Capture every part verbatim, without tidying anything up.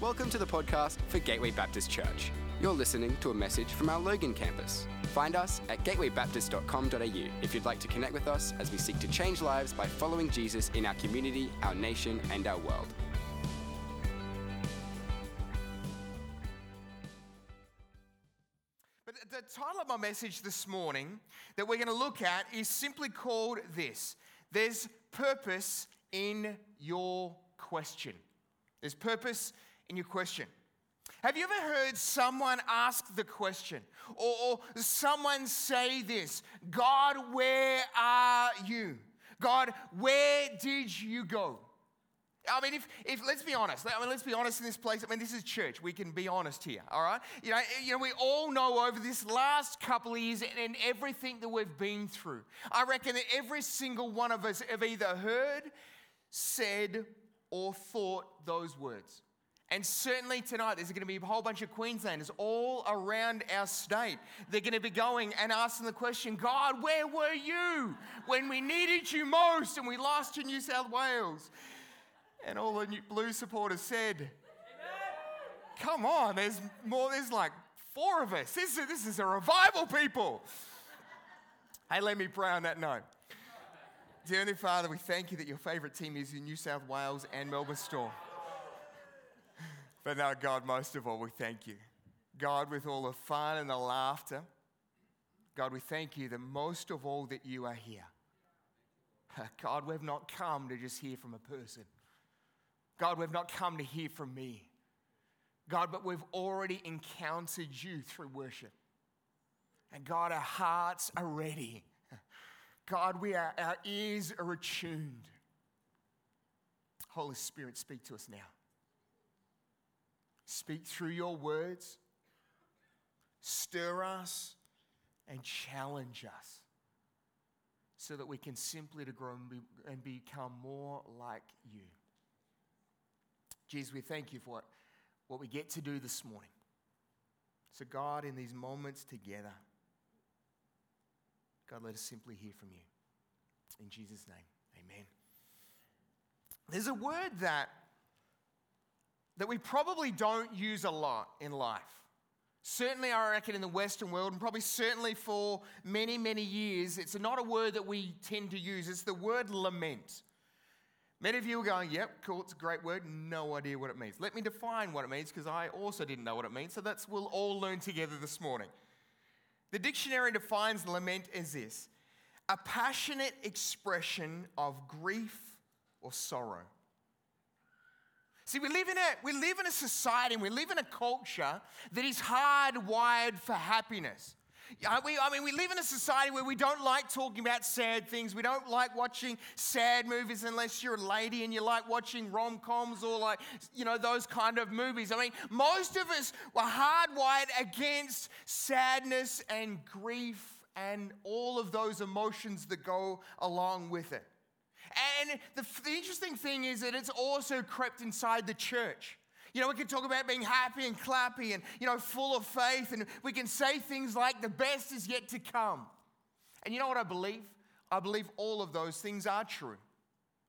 Welcome to the podcast for Gateway Baptist Church. You're listening to a message from our Logan campus. Find us at gateway baptist dot com dot a u if you'd like to connect with us as we seek to change lives by following Jesus in our community, our nation, and our world. But the title of my message this morning that we're going to look at is simply called this: There's Purpose in Your Question. There's purpose in your question. Have you ever heard someone ask the question or, or someone say this: God, where are you? God, where did you go? I mean, if, if let's be honest. I mean, let's be honest in this place. I mean, this is church. We can be honest here, all right? You know, you know, we all know over this last couple of years and, and everything that we've been through, I reckon that every single one of us have either heard, said, or thought those words. And certainly tonight, there's going to be a whole bunch of Queenslanders all around our state. They're going to be going and asking the question, God, where were you when we needed you most and we lost you, New South Wales? And all the Blue supporters said, Amen. Come on, there's more, there's like four of us. This is, this is a revival, people. Hey, let me pray on that note. Dear Heavenly Father, we thank you that your favourite team is in New South Wales and Melbourne Storm. But no, God, most of all, we thank you. God, with all the fun and the laughter, God, we thank you that most of all that you are here. God, we've not come to just hear from a person. God, we've not come to hear from me. God, but we've already encountered you through worship. And God, our hearts are ready. God, we are, our ears are attuned. Holy Spirit, speak to us now. Speak through your words. Stir us and challenge us so that we can simply to grow and, be, and become more like you. Jesus, we thank you for what, what we get to do this morning. So God, in these moments together, God, let us simply hear from you. In Jesus' name, amen. There's a word that, that we probably don't use a lot in life. Certainly, I reckon, in the Western world, and probably certainly for many, many years, it's not a word that we tend to use. It's the word lament. Many of you are going, yep, cool, it's a great word, no idea what it means. Let me define what it means, because I also didn't know what it means, so that's we'll all learn together this morning. The dictionary defines lament as this: a passionate expression of grief or sorrow. See, we live in a we live in a society, and we live in a culture that is hardwired for happiness. We, I mean, we live in a society where we don't like talking about sad things. We don't like watching sad movies unless you're a lady and you like watching rom-coms or like, you know, those kind of movies. I mean, most of us were hardwired against sadness and grief and all of those emotions that go along with it. And the, the interesting thing is that it's also crept inside the church. You know, we can talk about being happy and clappy and, you know, full of faith. And we can say things like, the best is yet to come. And you know what I believe? I believe all of those things are true.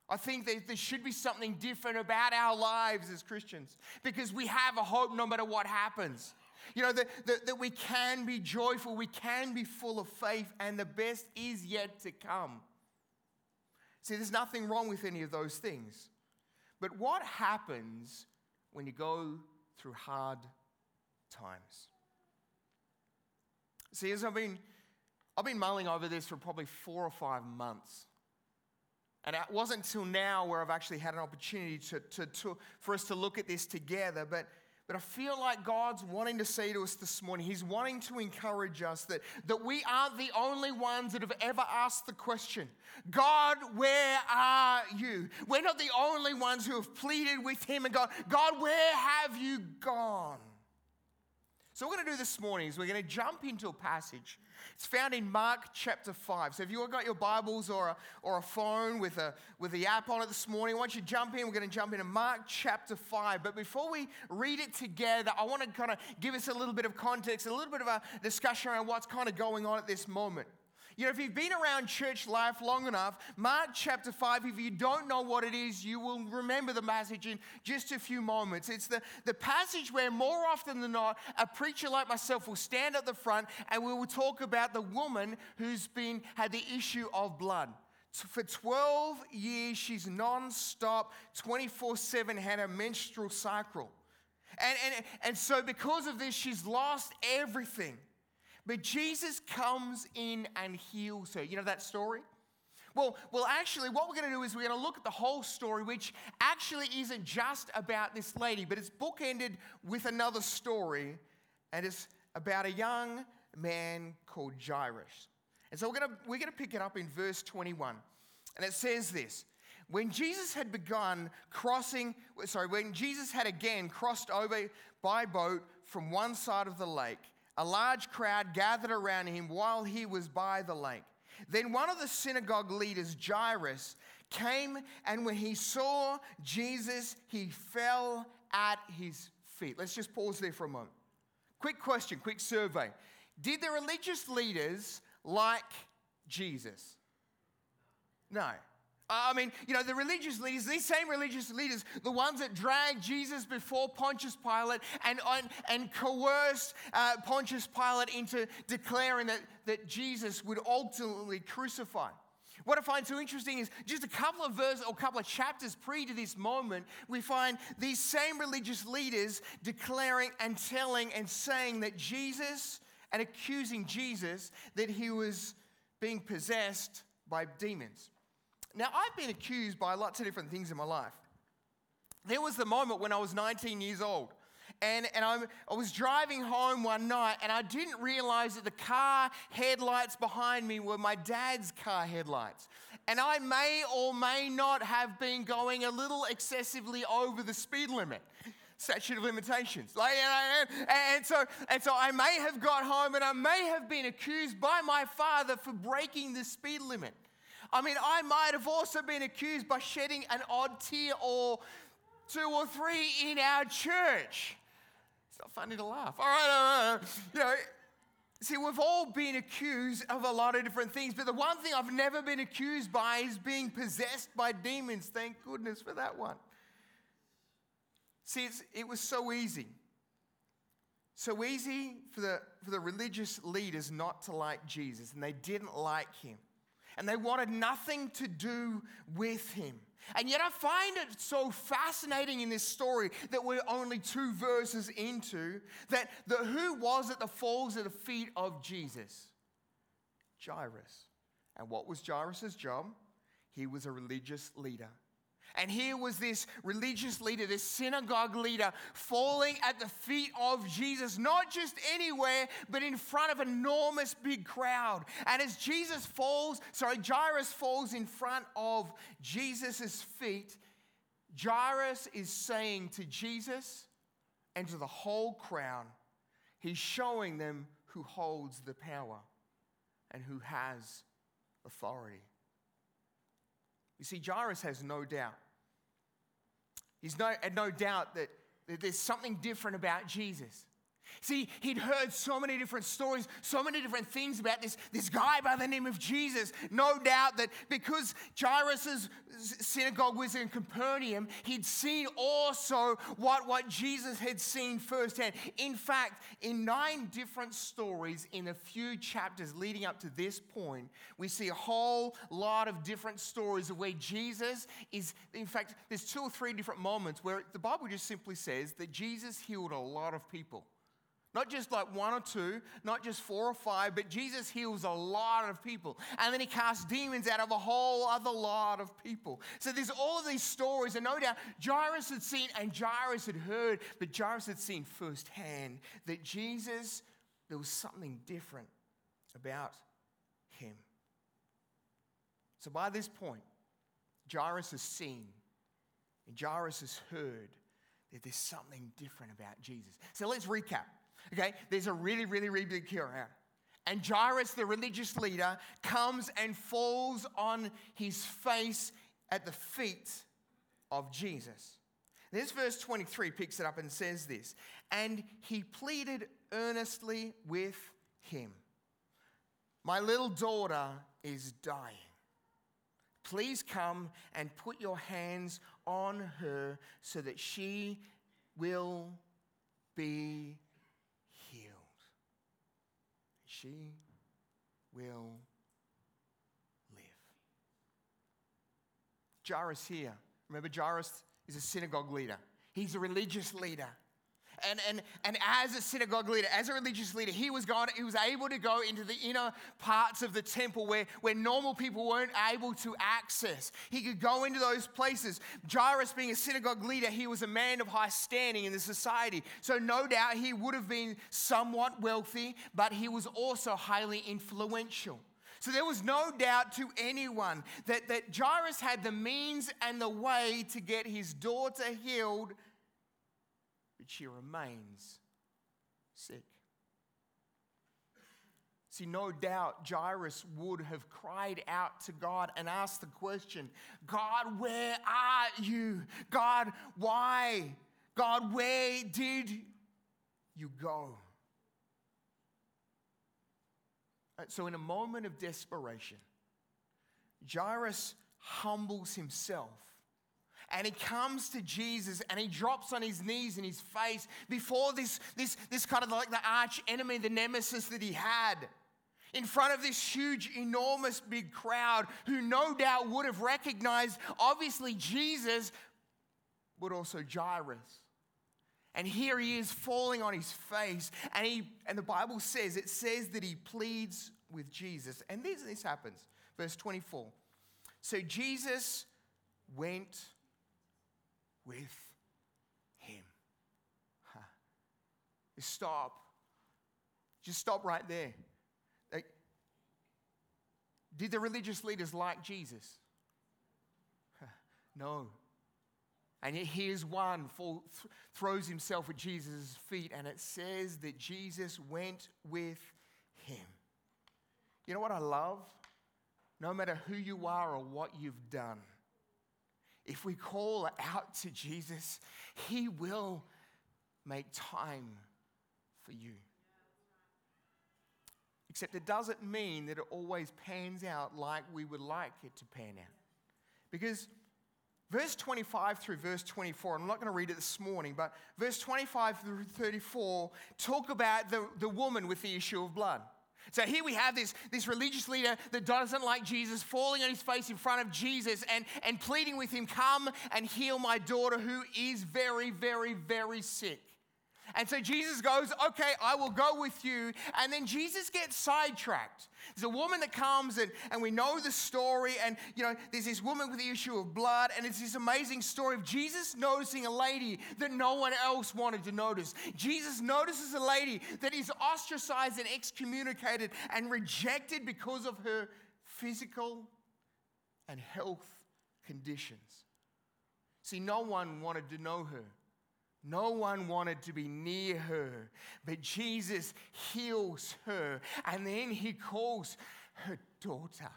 I think that there should be something different about our lives as Christians, because we have a hope no matter what happens. You know, that, that, that we can be joyful, we can be full of faith, and the best is yet to come. See, there's nothing wrong with any of those things. But what happens when you go through hard times? See, as I've been, I've been mulling over this for probably four or five months. And it wasn't until now where I've actually had an opportunity to, to, to, for us to look at this together. But, but I feel like God's wanting to say to us this morning, He's wanting to encourage us that, that we aren't the only ones that have ever asked the question, God, where are you? We're not the only ones who have pleaded with Him and gone, God, where have you gone? So what we're going to do this morning is we're going to jump into a passage. It's found in Mark chapter five. So if you've got your Bibles or a, or a phone with, a, with the app on it this morning, once you jump in, we're going to jump into Mark chapter five. But before we read it together, I want to kind of give us a little bit of context, a little bit of a discussion around what's kind of going on at this moment. You know, if you've been around church life long enough, Mark chapter five, if you don't know what it is, you will remember the passage in just a few moments. It's the, the passage where more often than not, a preacher like myself will stand at the front and we will talk about the woman who's been had the issue of blood. For twelve years, she's non-stop, twenty-four seven had a menstrual cycle. And, and, and so because of this, she's lost everything. But Jesus comes in and heals her. You know that story? Well, well, actually, what we're going to do is we're going to look at the whole story, which actually isn't just about this lady, but it's bookended with another story, and it's about a young man called Jairus. And so we're going to, we're going to pick it up in verse twenty-one, and it says this. When Jesus had begun crossing, sorry, when Jesus had again crossed over by boat from one side of the lake, a large crowd gathered around him while he was by the lake. Then one of the synagogue leaders, Jairus, came, and when he saw Jesus, he fell at his feet. Let's just pause there for a moment. Quick question, quick survey. Did the religious leaders like Jesus? No. I mean, you know, the religious leaders, these same religious leaders, the ones that dragged Jesus before Pontius Pilate and and coerced uh, Pontius Pilate into declaring that, that Jesus would ultimately crucify. What I find so interesting is just a couple of verses or a couple of chapters pre to this moment, we find these same religious leaders declaring and telling and saying that Jesus and accusing Jesus that he was being possessed by demons. Now, I've been accused by lots of different things in my life. There was the moment when I was nineteen years old, and, and I, I was driving home one night, and I didn't realize that the car headlights behind me were my dad's car headlights. And I may or may not have been going a little excessively over the speed limit. Statute of limitations. Like, and, I, and, so, and so I may have got home, and I may have been accused by my father for breaking the speed limit. I mean, I might have also been accused by shedding an odd tear or two or three in our church. It's not funny to laugh. All right, all right. You know, see, we've all been accused of a lot of different things, but the one thing I've never been accused by is being possessed by demons. Thank goodness for that one. See, it's, it was so easy. So easy for the, for the religious leaders not to like Jesus, and they didn't like him. And they wanted nothing to do with him. And yet I find it so fascinating in this story that we're only two verses into that the who was at the falls at the feet of Jesus? Jairus. And what was Jairus' job? He was a religious leader. And here was this religious leader, this synagogue leader, falling at the feet of Jesus, not just anywhere, but in front of an enormous big crowd. And as Jesus falls, sorry, Jairus falls in front of Jesus' feet, Jairus is saying to Jesus and to the whole crowd, he's showing them who holds the power and who has authority. You see, Jairus has no doubt. He's no, had no doubt that, that there's something different about Jesus. See, he'd heard so many different stories, so many different things about this, this guy by the name of Jesus. No doubt that because Jairus' synagogue was in Capernaum, he'd seen also what, what Jesus had seen firsthand. In fact, in nine different stories in a few chapters leading up to this point, we see a whole lot of different stories of where Jesus is. In fact, there's two or three different moments where the Bible just simply says that Jesus healed a lot of people. Not just like one or two, not just four or five, but Jesus heals a lot of people. And then he casts demons out of a whole other lot of people. So there's all of these stories, and no doubt Jairus had seen and Jairus had heard, but Jairus had seen firsthand that Jesus, there was something different about him. So by this point, Jairus has seen and Jairus has heard that there's something different about Jesus. So let's recap. Okay, there's a really, really, really big crowd. And Jairus, the religious leader, comes and falls on his face at the feet of Jesus. This verse twenty-three picks it up and says this. And he pleaded earnestly with him. My little daughter is dying. Please come and put your hands on her so that she will be healed. She will live. Jairus here. Remember, Jairus is a synagogue leader. He's a religious leader. And, and and as a synagogue leader, as a religious leader, he was gone, he was able to go into the inner parts of the temple where, where normal people weren't able to access. He could go into those places. Jairus, being a synagogue leader, he was a man of high standing in the society. So no doubt he would have been somewhat wealthy, but he was also highly influential. So there was no doubt to anyone that, that Jairus had the means and the way to get his daughter healed, but she remains sick. See, no doubt Jairus would have cried out to God and asked the question, God, where are you? God, why? God, where did you go? So in a moment of desperation, Jairus humbles himself. And he comes to Jesus and he drops on his knees in his face before this, this, this kind of like the arch enemy, the nemesis that he had. In front of this huge, enormous, big crowd who no doubt would have recognized, obviously, Jesus, but also Jairus. And here he is falling on his face. And he and the Bible says, it says that he pleads with Jesus. And this, this happens. Verse twenty-four. So Jesus went with him. Huh. Just stop. Just stop right there. Like, did the religious leaders like Jesus? Huh. No. And yet here's one fall, th- throws himself at Jesus' feet, and it says that Jesus went with him. You know what I love? No matter who you are or what you've done, if we call out to Jesus, he will make time for you. Except it doesn't mean that it always pans out like we would like it to pan out. Because verse twenty-five through verse twenty-four, I'm not going to read it this morning, but verse twenty-five through thirty-four talk about the, the woman with the issue of blood. So here we have this, this religious leader that doesn't like Jesus, falling on his face in front of Jesus and, and pleading with him, come and heal my daughter who is very, very, very sick. And so Jesus goes, okay, I will go with you. And then Jesus gets sidetracked. There's a woman that comes and, and we know the story. And, you know, there's this woman with the issue of blood. And it's this amazing story of Jesus noticing a lady that no one else wanted to notice. Jesus notices a lady that is ostracized and excommunicated and rejected because of her physical and health conditions. See, no one wanted to know her. No one wanted to be near her, but Jesus heals her, and then he calls her daughter.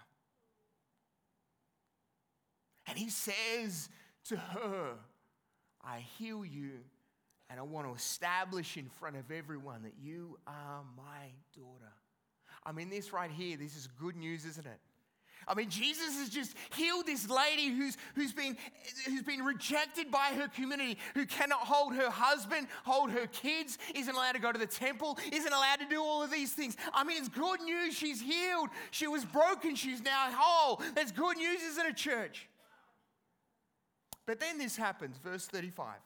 And he says to her, I heal you, and I want to establish in front of everyone that you are my daughter. I mean, this right here, this is good news, isn't it? I mean, Jesus has just healed this lady who's, who's, been, who's been rejected by her community, who cannot hold her husband, hold her kids, isn't allowed to go to the temple, isn't allowed to do all of these things. I mean, it's good news. She's healed. She was broken. She's now whole. That's good news, isn't it, church? But then this happens, verse thirty-five.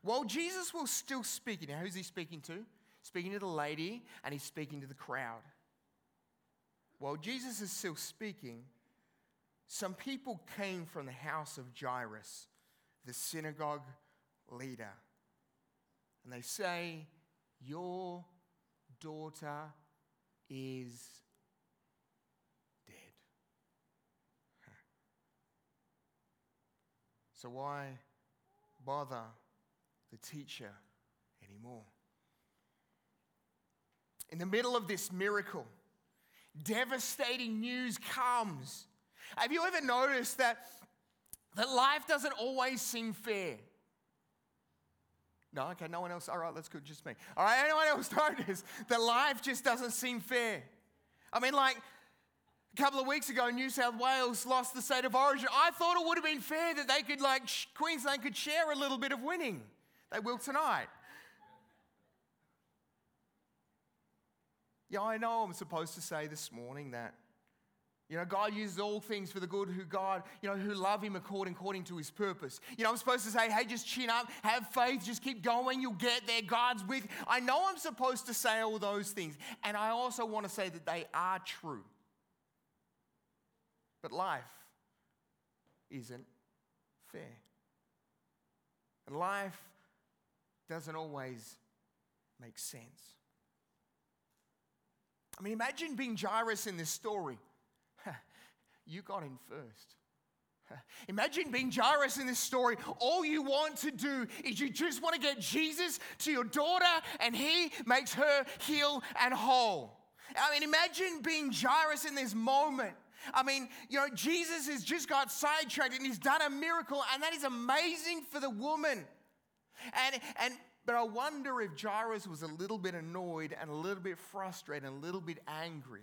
While Jesus was still speaking, now who's he speaking to? Speaking to the lady, and he's speaking to the crowd. While Jesus is still speaking, some people came from the house of Jairus, the synagogue leader. And they say, your daughter is dead. Huh. So why bother the teacher anymore? In the middle of this miracle, devastating news comes. Have you ever noticed that, that life doesn't always seem fair? No, okay, no one else. All right, that's good, just me. All right, anyone else notice that life just doesn't seem fair? I mean, like a couple of weeks ago, New South Wales lost the state of origin. I thought it would have been fair that they could, like, Queensland could share a little bit of winning. They will tonight. Yeah, I know I'm supposed to say this morning that, you know, God uses all things for the good who God, you know, who love him according, according to his purpose. You know, I'm supposed to say, hey, just chin up, have faith, just keep going, you'll get there, God's with. I know I'm supposed to say all those things. And I also want to say that they are true. But life isn't fair. And life doesn't always make sense. I mean, imagine being Jairus in this story. You got in first. Imagine being Jairus in this story. All you want to do is you just want to get Jesus to your daughter, and he makes her heal and whole. I mean, imagine being Jairus in this moment. I mean, you know, Jesus has just got sidetracked and he's done a miracle, and that is amazing for the woman. And and but I wonder if Jairus was a little bit annoyed and a little bit frustrated and a little bit angry.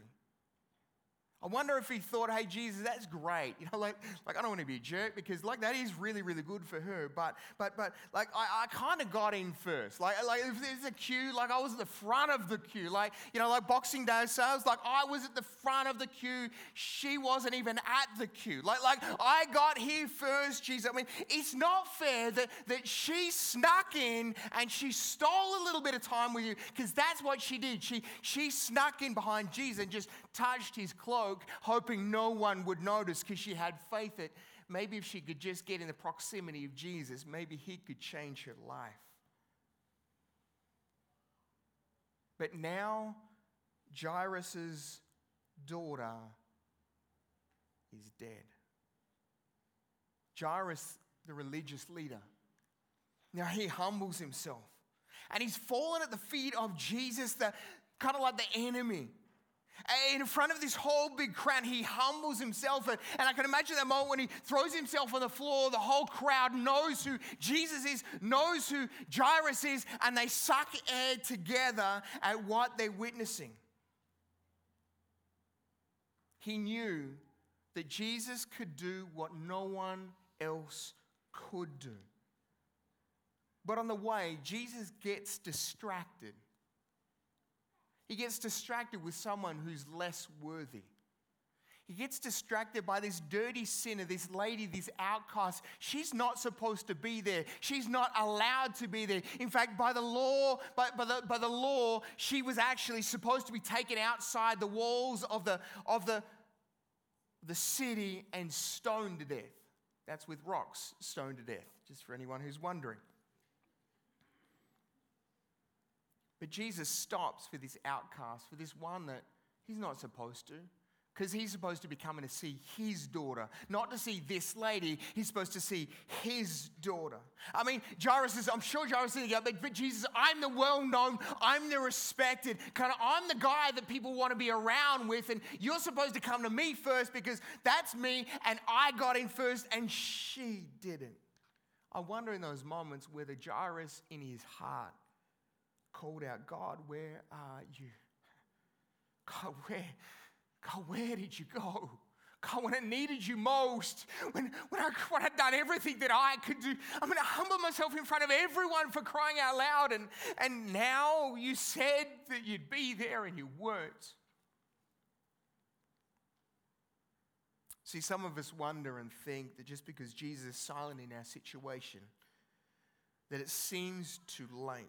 I wonder if he thought, hey, Jesus, that's great. You know, like, like I don't want to be a jerk because, like, that is really, really good for her. But, but, but, like, I, I kind of got in first. Like, like if there's a queue, like, I was at the front of the queue. Like, you know, like Boxing Day sales, like, I was at the front of the queue. She wasn't even at the queue. Like, like I got here first, Jesus. I mean, it's not fair that, that she snuck in and she stole a little bit of time with you, because that's what she did. She, she snuck in behind Jesus and just touched his clothes, hoping no one would notice, because she had faith that maybe if she could just get in the proximity of Jesus, maybe he could change her life. But now Jairus' daughter is dead. Jairus, the religious leader, now he humbles himself and he's fallen at the feet of Jesus, the kind of like the enemy. In front of this whole big crowd, he humbles himself. And, and I can imagine that moment when he throws himself on the floor, the whole crowd knows who Jesus is, knows who Jairus is, and they suck air together at what they're witnessing. He knew that Jesus could do what no one else could do. But on the way, Jesus gets distracted. He gets distracted with someone who's less worthy. He gets distracted by this dirty sinner, this lady, this outcast. She's not supposed to be there. She's not allowed to be there. In fact, by the law, by, by the, by the law, she was actually supposed to be taken outside the walls of the, of the, the city and stoned to death. That's with rocks, stoned to death, just for anyone who's wondering. But Jesus stops for this outcast, for this one that he's not supposed to, because he's supposed to be coming to see his daughter, not to see this lady. He's supposed to see his daughter. I mean, Jairus is, I'm sure Jairus is thinking, but Jesus, I'm the well-known, I'm the respected, kind of, I'm the guy that people want to be around with, and you're supposed to come to me first because that's me, and I got in first, and she didn't. I wonder in those moments whether Jairus in his heart called out, God, where are you? God, where? God, where did you go? God, when I needed you most, when, when, I, when I'd done everything that I could do, I'm going to humble myself in front of everyone for crying out loud, and, and now you said that you'd be there and you weren't. See, some of us wonder and think that just because Jesus is silent in our situation, that it seems too late.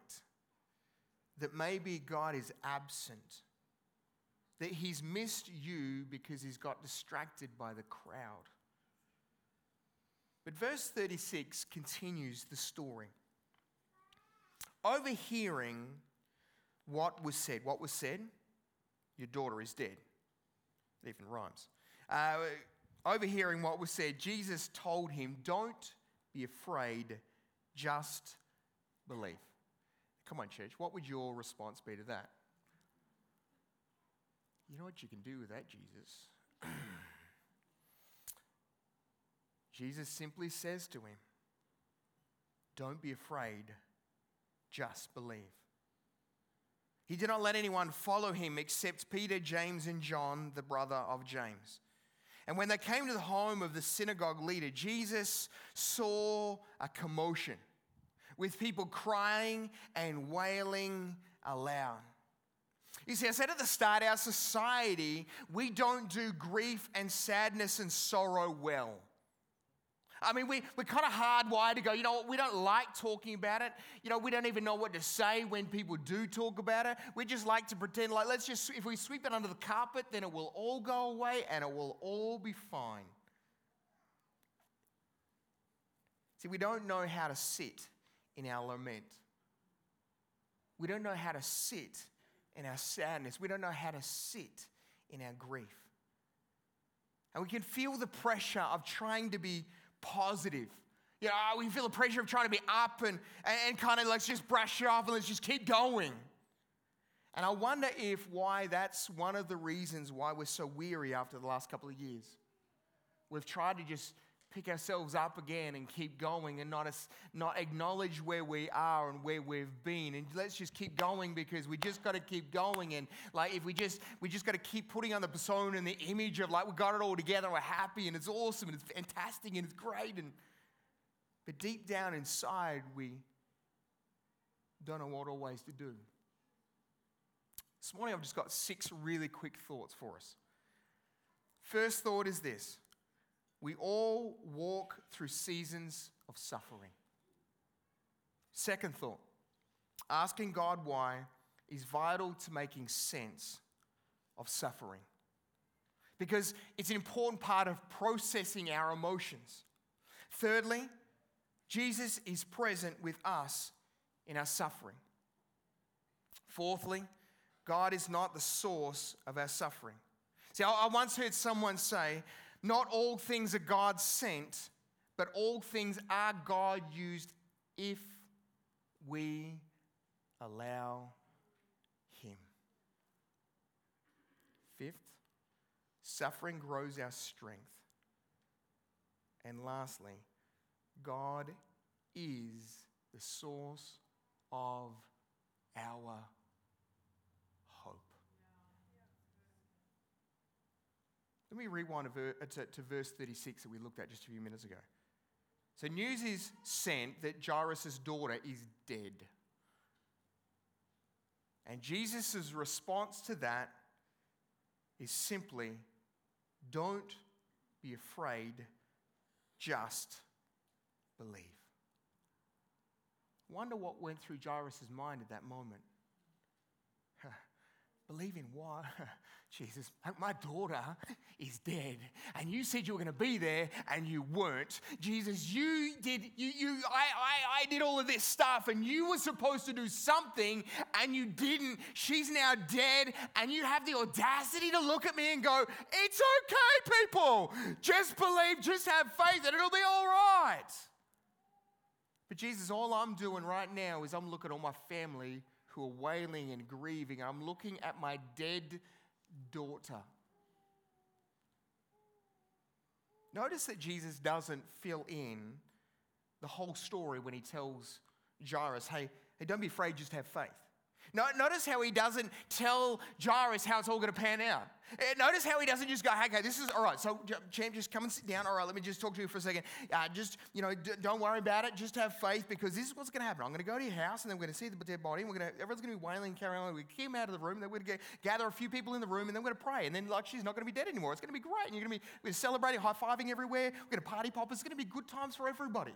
That maybe God is absent, that he's missed you because he's got distracted by the crowd. But verse thirty-six continues the story. Overhearing what was said. What was said? Your daughter is dead. It even rhymes. Uh, overhearing what was said, Jesus told him, don't be afraid, just believe. Come on, church, what would your response be to that? You know what you can do with that, Jesus? Jesus simply says to him, don't be afraid, just believe. He did not let anyone follow him except Peter, James, and John, the brother of James. And when they came to the home of the synagogue leader, Jesus saw a commotion with people crying and wailing aloud. You see, I said at the start, our society, we don't do grief and sadness and sorrow well. I mean, we, we're kind of hardwired to go, you know what, we don't like talking about it. You know, we don't even know what to say when people do talk about it. We just like to pretend like, let's just, if we sweep it under the carpet, then it will all go away and it will all be fine. See, we don't know how to sit in our lament. We don't know how to sit in our sadness. We don't know how to sit in our grief. And we can feel the pressure of trying to be positive. You know, we feel the pressure of trying to be up and, and, and kind of let's just brush it off and let's just keep going. And I wonder if why that's one of the reasons why we're so weary after the last couple of years. We've tried to just pick ourselves up again and keep going and not, not acknowledge where we are and where we've been. And let's just keep going because we just got to keep going. And like if we just, we just got to keep putting on the persona and the image of like we got it all together and we're happy and it's awesome and it's fantastic and it's great. And but deep down inside, we don't know what always to do. This morning, I've just got six really quick thoughts for us. First thought is this. We all walk through seasons of suffering. Second thought, asking God why is vital to making sense of suffering. Because it's an important part of processing our emotions. Thirdly, Jesus is present with us in our suffering. Fourthly, God is not the source of our suffering. See, I once heard someone say, not all things are God sent, but all things are God used if we allow him. Fifth, suffering grows our strength. And lastly, God is the source of our hope. Let me rewind to verse thirty-six that we looked at just a few minutes ago. So news is sent that Jairus' daughter is dead. And Jesus' response to that is simply, don't be afraid, just believe. Wonder what went through Jairus' mind at that moment. Believe in what? Jesus, my daughter is dead. And you said you were going to be there and you weren't. Jesus, you did, you, you, I, I, I did all of this stuff and you were supposed to do something and you didn't. She's now dead and you have the audacity to look at me and go, it's okay, people. Just believe, just have faith and it'll be all right. But Jesus, all I'm doing right now is I'm looking at all my family who are wailing and grieving. I'm looking at my dead daughter. Notice that Jesus doesn't fill in the whole story when he tells Jairus, hey, hey, don't be afraid, just have faith. No, notice how he doesn't tell Jairus how it's all going to pan out. Notice how he doesn't just go, hey, okay, this is all right. So, champ, just come and sit down. All right, let me just talk to you for a second. Uh, just, you know, d- don't worry about it. Just have faith because this is what's going to happen. I'm going to go to your house and then we're going to see the dead body. And we're going to, everyone's going to be wailing, carrying on. We keep him out of the room. And then we're going to gather a few people in the room and then we're going to pray. And then, like, she's not going to be dead anymore. It's going to be great. And you're going to be we're celebrating, high fiving everywhere. We're going to party pop. It's going to be good times for everybody.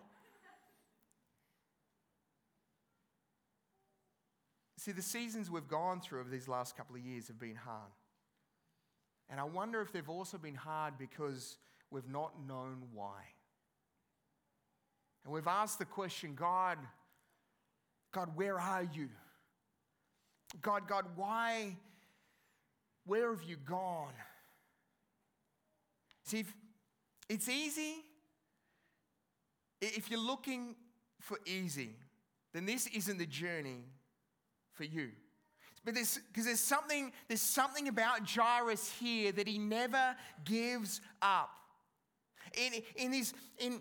See, the seasons we've gone through over these last couple of years have been hard. And I wonder if they've also been hard because we've not known why. And we've asked the question, God, God, where are you? God, God, why, where have you gone? See, if it's easy. If you're looking for easy, then this isn't the journey for you. But there's because there's something, there's something about Jairus here that he never gives up. In in these in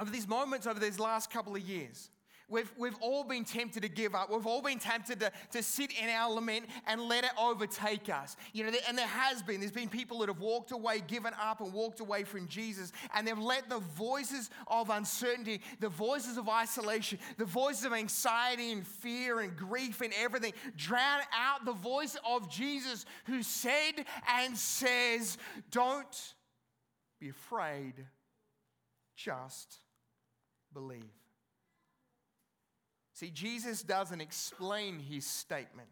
over these moments over these last couple of years, We've, we've all been tempted to give up. We've all been tempted to, to sit in our lament and let it overtake us. You know, and there has been. There's been people that have walked away, given up, and walked away from Jesus, and they've let the voices of uncertainty, the voices of isolation, the voices of anxiety and fear and grief and everything drown out the voice of Jesus, who said and says, don't be afraid, just believe. See, Jesus doesn't explain his statement,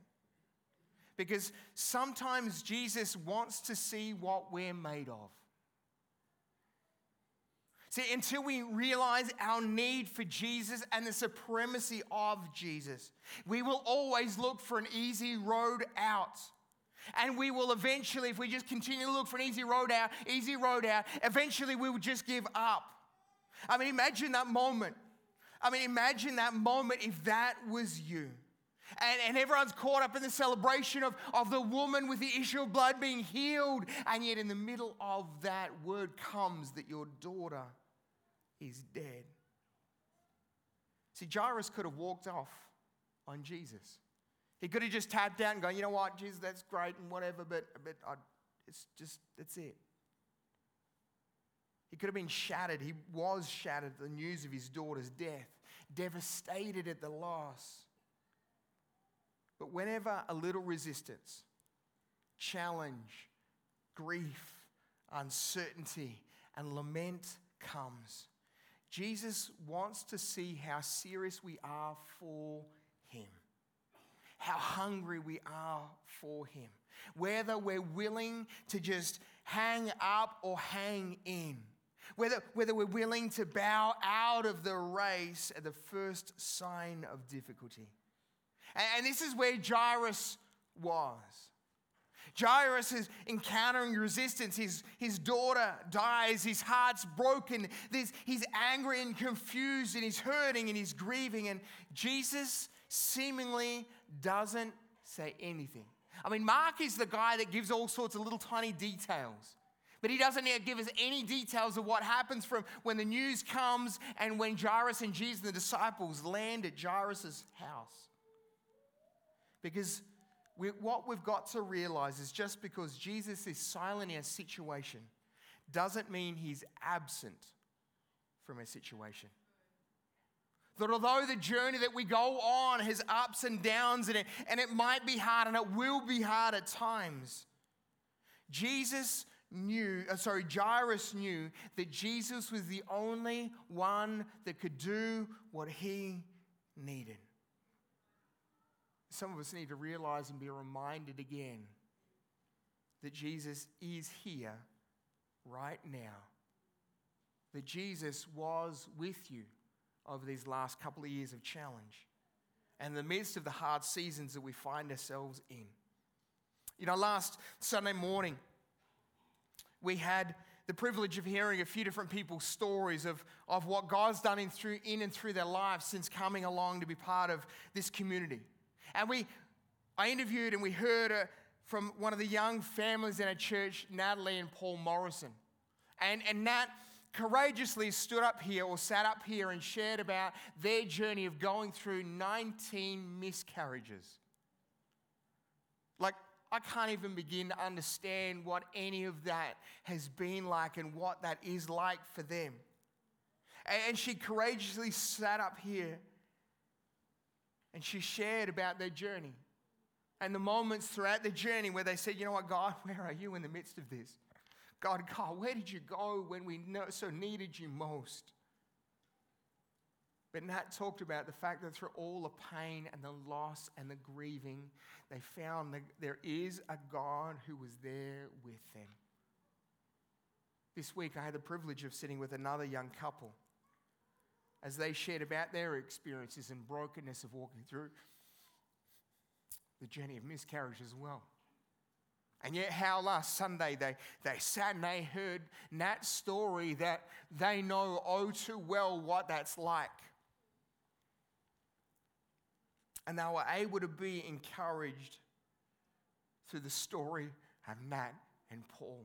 because sometimes Jesus wants to see what we're made of. See, until we realize our need for Jesus and the supremacy of Jesus, we will always look for an easy road out. And we will eventually, if we just continue to look for an easy road out, easy road out, eventually we will just give up. I mean, imagine that moment. I mean, imagine that moment if that was you. And, and everyone's caught up in the celebration of, of the woman with the issue of blood being healed. And yet in the middle of that, word comes that your daughter is dead. See, Jairus could have walked off on Jesus. He could have just tapped out and gone, you know what, Jesus, that's great and whatever, but, but I, it's just, that's it. He could have been shattered. He was shattered at the news of his daughter's death, devastated at the loss. But whenever a little resistance, challenge, grief, uncertainty, and lament comes, Jesus wants to see how serious we are for him, how hungry we are for him, whether we're willing to just hang up or hang in, whether, whether we're willing to bow out of the race at the first sign of difficulty. And this is where Jairus was. Jairus is encountering resistance. His, his daughter dies. His heart's broken. This, he's angry and confused, and he's hurting and he's grieving. And Jesus seemingly doesn't say anything. I mean, Mark is the guy that gives all sorts of little tiny details, but he doesn't give us any details of what happens from when the news comes and when Jairus and Jesus and the disciples land at Jairus' house. Because we, what we've got to realize is just because Jesus is silent in a situation doesn't mean he's absent from a situation. That although the journey that we go on has ups and downs, and it, and it might be hard and it will be hard at times, Jesus knew, uh, sorry, Jairus knew that Jesus was the only one that could do what he needed. Some of us need to realize and be reminded again that Jesus is here right now. That Jesus was with you over these last couple of years of challenge and in the midst of the hard seasons that we find ourselves in. You know, last Sunday morning, we had the privilege of hearing a few different people's stories of, of what God's done in, through, in and through their lives since coming along to be part of this community. And we, I interviewed and we heard uh, from one of the young families in our church, Natalie and Paul Morrison. And, and Nat courageously stood up here or sat up here and shared about their journey of going through nineteen miscarriages. Like, I can't even begin to understand what any of that has been like and what that is like for them. And, and she courageously sat up here and she shared about their journey and the moments throughout the journey where they said, you know what, God, where are you in the midst of this? God, God, where did you go when we so needed you most? But Nat talked about the fact that through all the pain and the loss and the grieving, they found that there is a God who was there with them. This week, I had the privilege of sitting with another young couple as they shared about their experiences and brokenness of walking through the journey of miscarriage as well. And yet how last Sunday they, they sat and they heard Nat's story that they know oh too well what that's like. And they were able to be encouraged through the story of Nat and Paul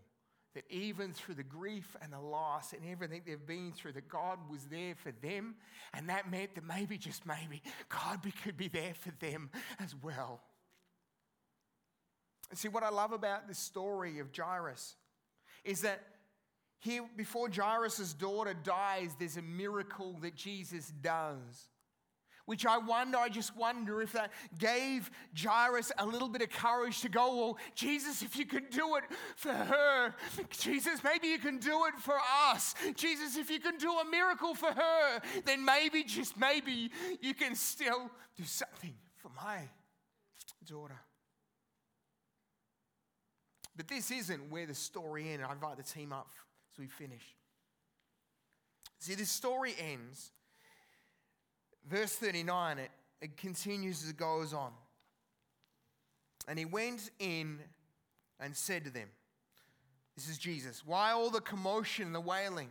that even through the grief and the loss and everything they've been through, that God was there for them. And that meant that maybe, just maybe, God could be there for them as well. And see, what I love about this story of Jairus is that here, before Jairus' daughter dies, there's a miracle that Jesus does. Which I wonder, I just wonder if that gave Jairus a little bit of courage to go, well, Jesus, if you can do it for her, Jesus, maybe you can do it for us. Jesus, if you can do a miracle for her, then maybe, just maybe, you can still do something for my daughter. But this isn't where the story ends. I invite the team up as we finish. See, this story ends. Verse thirty-nine, it, it continues as it goes on. And he went in and said to them, this is Jesus, why all the commotion and the wailing?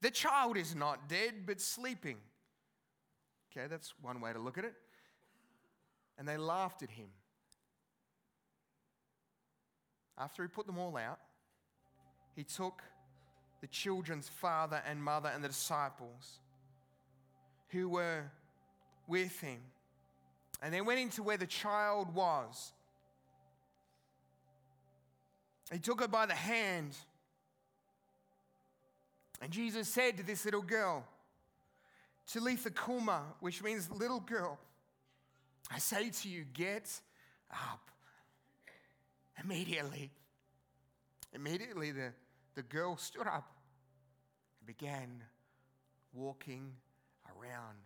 The child is not dead, but sleeping. Okay, that's one way to look at it. And they laughed at him. After he put them all out, he took the children's father and mother and the disciples who were with him, and they went into where the child was. He took her by the hand, and Jesus said to this little girl, Talitha Kuma, which means little girl, I say to you, get up. Immediately, immediately the, the girl stood up and began walking around.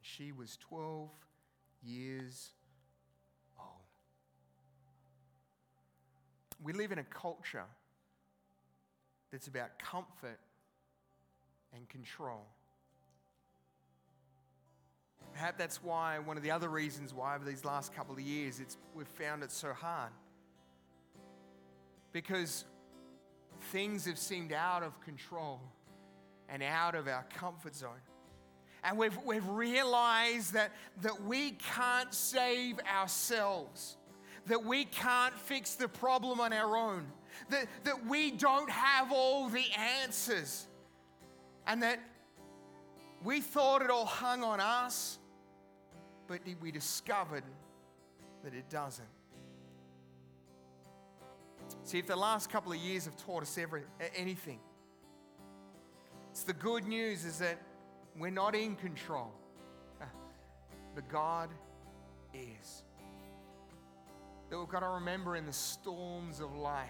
She was twelve years old. We live in a culture that's about comfort and control. Perhaps that's why, one of the other reasons why over these last couple of years it's we've found it so hard. Because things have seemed out of control and out of our comfort zone. And we've, we've realized that, that we can't save ourselves, that we can't fix the problem on our own, that, that we don't have all the answers, and that we thought it all hung on us, but we discovered that it doesn't. See, if the last couple of years have taught us every, anything, it's the good news is that we're not in control, but God is. That we've got to remember in the storms of life,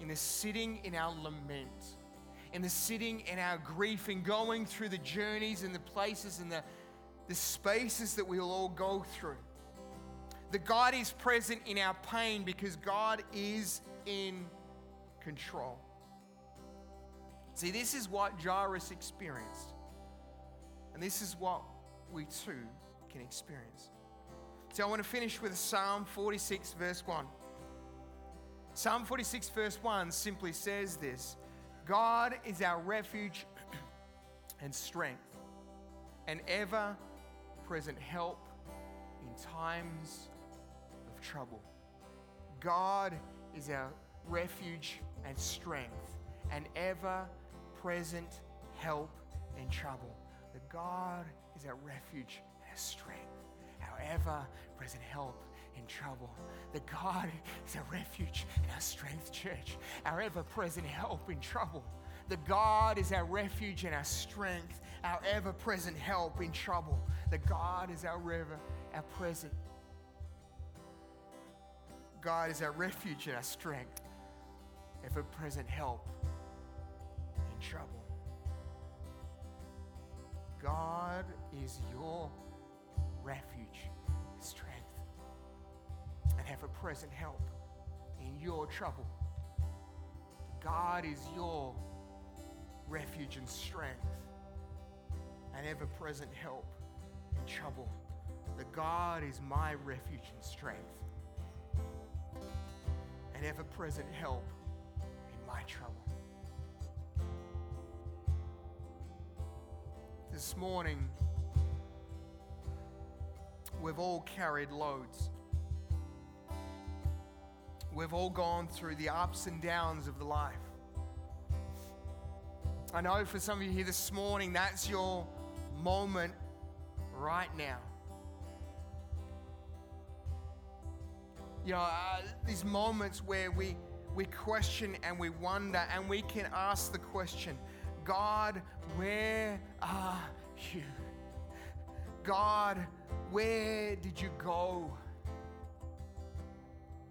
in the sitting in our lament, in the sitting in our grief, in going through the journeys and the places and the, the spaces that we'll all go through, that God is present in our pain because God is in control. See, this is what Jairus experienced. And this is what we too can experience. So I want to finish with Psalm forty-six, verse one. Psalm forty-six, verse one simply says this: God is our refuge and strength, an ever-present help in times of trouble. God is our refuge and strength, an ever-present help in trouble. That God is our refuge and our strength, our ever-present help in trouble. That God is our refuge and our strength, church, our ever-present help in trouble. That God is our refuge and our strength, our ever-present help in trouble. That God is our ever, our present. God is our refuge and our strength, ever-present help in trouble. God is your refuge, strength, and ever-present help in your trouble. God is your refuge and strength, and ever-present help in trouble. That God is my refuge and strength, and ever-present help in my trouble. This morning, we've all carried loads. We've all gone through the ups and downs of the life. I know for some of you here this morning, that's your moment right now. You know, uh, these moments where we, we question and we wonder and we can ask the question, God, where are you? God, where did you go?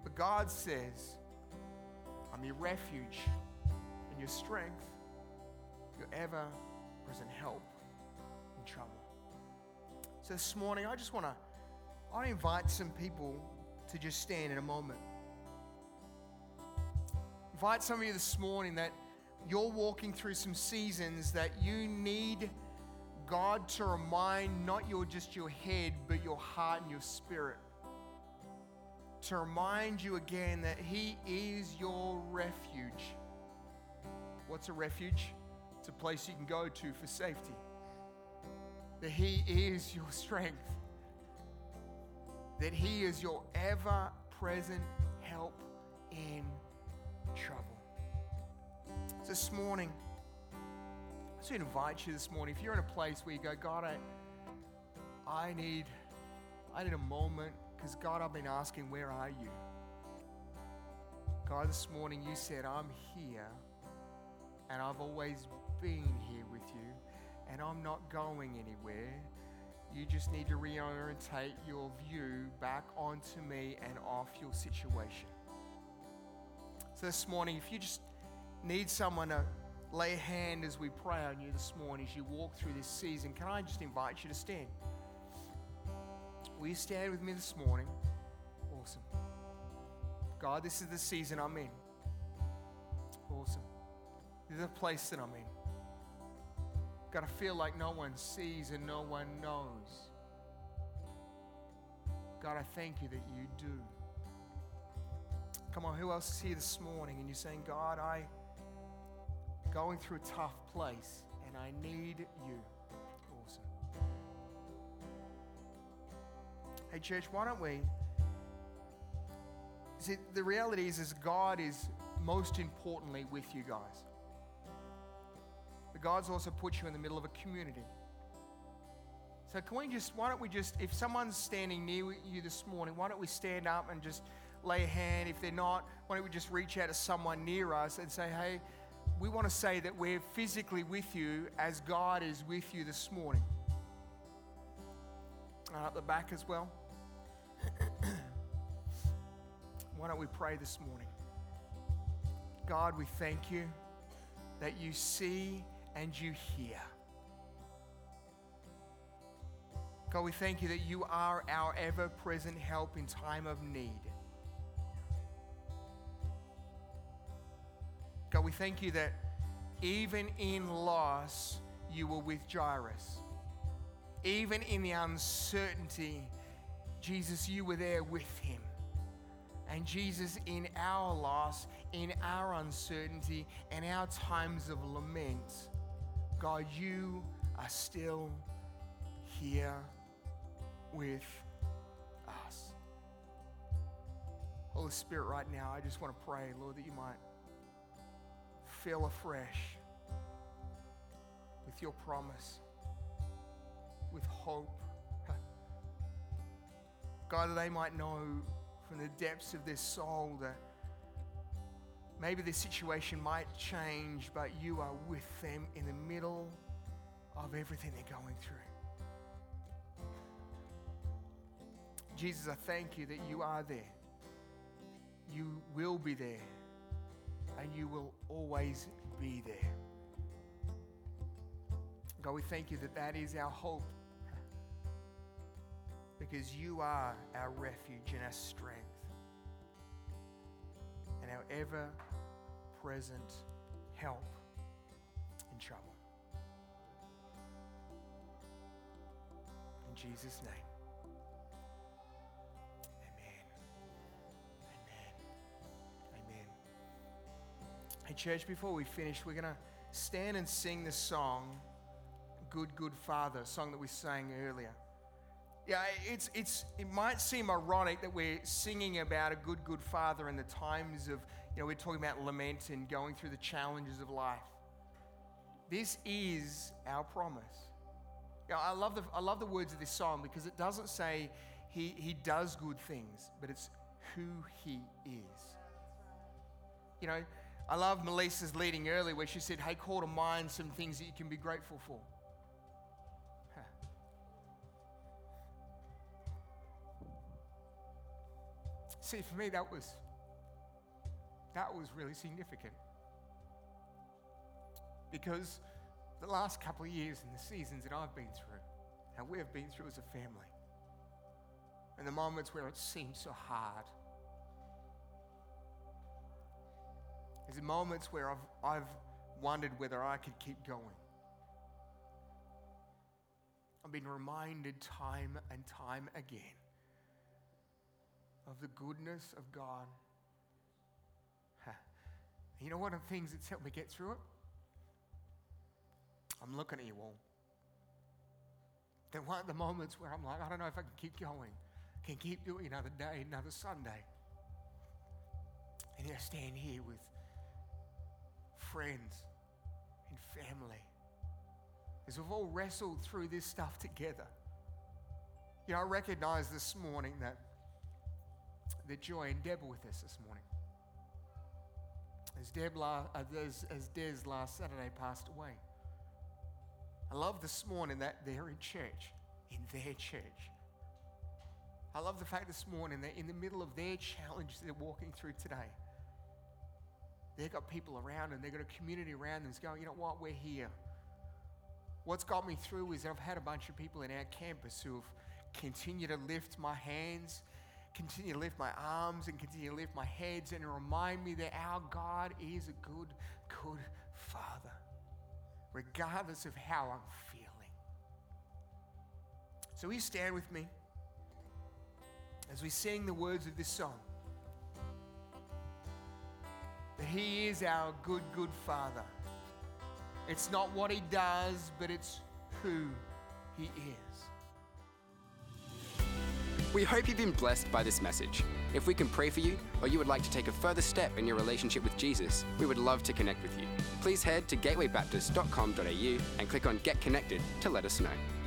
But God says, I'm your refuge and your strength, your ever-present help in trouble. So this morning, I just want to, I invite some people to just stand in a moment. Invite some of you this morning that you're walking through some seasons that you need God to remind not your just your head, but your heart and your spirit. To remind you again that He is your refuge. What's a refuge? It's a place you can go to for safety. That He is your strength. That He is your ever-present help in trouble. So this morning, I just invite you this morning, if you're in a place where you go, God, I, I need, I need a moment, because God, I've been asking, where are you? God, this morning you said, I'm here, and I've always been here with you, and I'm not going anywhere. You just need to reorientate your view back onto me and off your situation. So this morning, if you just need someone to lay a hand as we pray on you this morning, as you walk through this season, can I just invite you to stand? Will you stand with me this morning? Awesome. God, this is the season I'm in. Awesome. This is the place that I'm in. God, I feel like no one sees and no one knows. God, I thank you that you do. Come on, who else is here this morning and you're saying, God, I'm going through a tough place and I need you. Awesome. Hey, church, why don't we? See, the reality is, is God is most importantly with you guys. But God's also put you in the middle of a community. So can we just, why don't we just, if someone's standing near you this morning, why don't we stand up and just lay a hand? If they're not, why don't we just reach out to someone near us and say, hey, we want to say that we're physically with you as God is with you this morning. And up the back as well. Why don't we pray this morning? God, we thank you that you see and you hear. God, we thank you that you are our ever-present help in time of need. God, we thank you that even in loss, you were with Jairus. Even in the uncertainty, Jesus, you were there with him. And Jesus, in our loss, in our uncertainty, in our times of lament, God, you are still here with us. Holy Spirit, right now, I just want to pray, Lord, that you might fill afresh with your promise, with hope. God, that they might know from the depths of their soul that maybe their situation might change, but you are with them in the middle of everything they're going through. Jesus, I thank you that you are there. You will be there, and you will always be there. God, we thank you that that is our hope, because you are our refuge and our strength and our ever-present help in trouble. In Jesus' name. Amen. Amen. Amen. Hey, church, before we finish, we're going to stand and sing this song, Good, Good Father, a song that we sang earlier. Yeah, it's it's it might seem ironic that we're singing about a good, good Father in the times of, you know, we're talking about lament and going through the challenges of life. This is our promise. You know, I love the I love the words of this psalm, because it doesn't say he he does good things, but it's who he is. You know, I love Melissa's leading earlier where she said, hey, call to mind some things that you can be grateful for. Huh. See, for me, that was, that was really significant. Because the last couple of years and the seasons that I've been through, and we've been through as a family, and the moments where it seemed so hard, there's moments where I've, I've wondered whether I could keep going. I've been reminded time and time again of the goodness of God. Huh. You know, one of the things that's helped me get through it? I'm looking at you all. There weren't the moments where I'm like, I don't know if I can keep going. I can keep doing another day, another Sunday. And I stand here with friends and family as we've all wrestled through this stuff together. You know, I recognize this morning that, that Joy and Deb were with us this morning. As Deb la, as, as Des last Saturday passed away, I love this morning that they're in church, in their church. I love the fact this morning that in the middle of their challenge they're walking through today, they've got people around them, they've got a community around them that's going, you know what, we're here. What's got me through is that I've had a bunch of people in our campus who have continued to lift my hands, continue to lift my arms, and continue to lift my heads, and remind me that our God is a good, good Father, regardless of how I'm feeling. So will you stand with me as we sing the words of this song? That he is our good, good Father. It's not what he does, but it's who he is. We hope you've been blessed by this message. If we can pray for you, or you would like to take a further step in your relationship with Jesus, we would love to connect with you. Please head to gateway baptist dot com dot a u and click on Get Connected to let us know.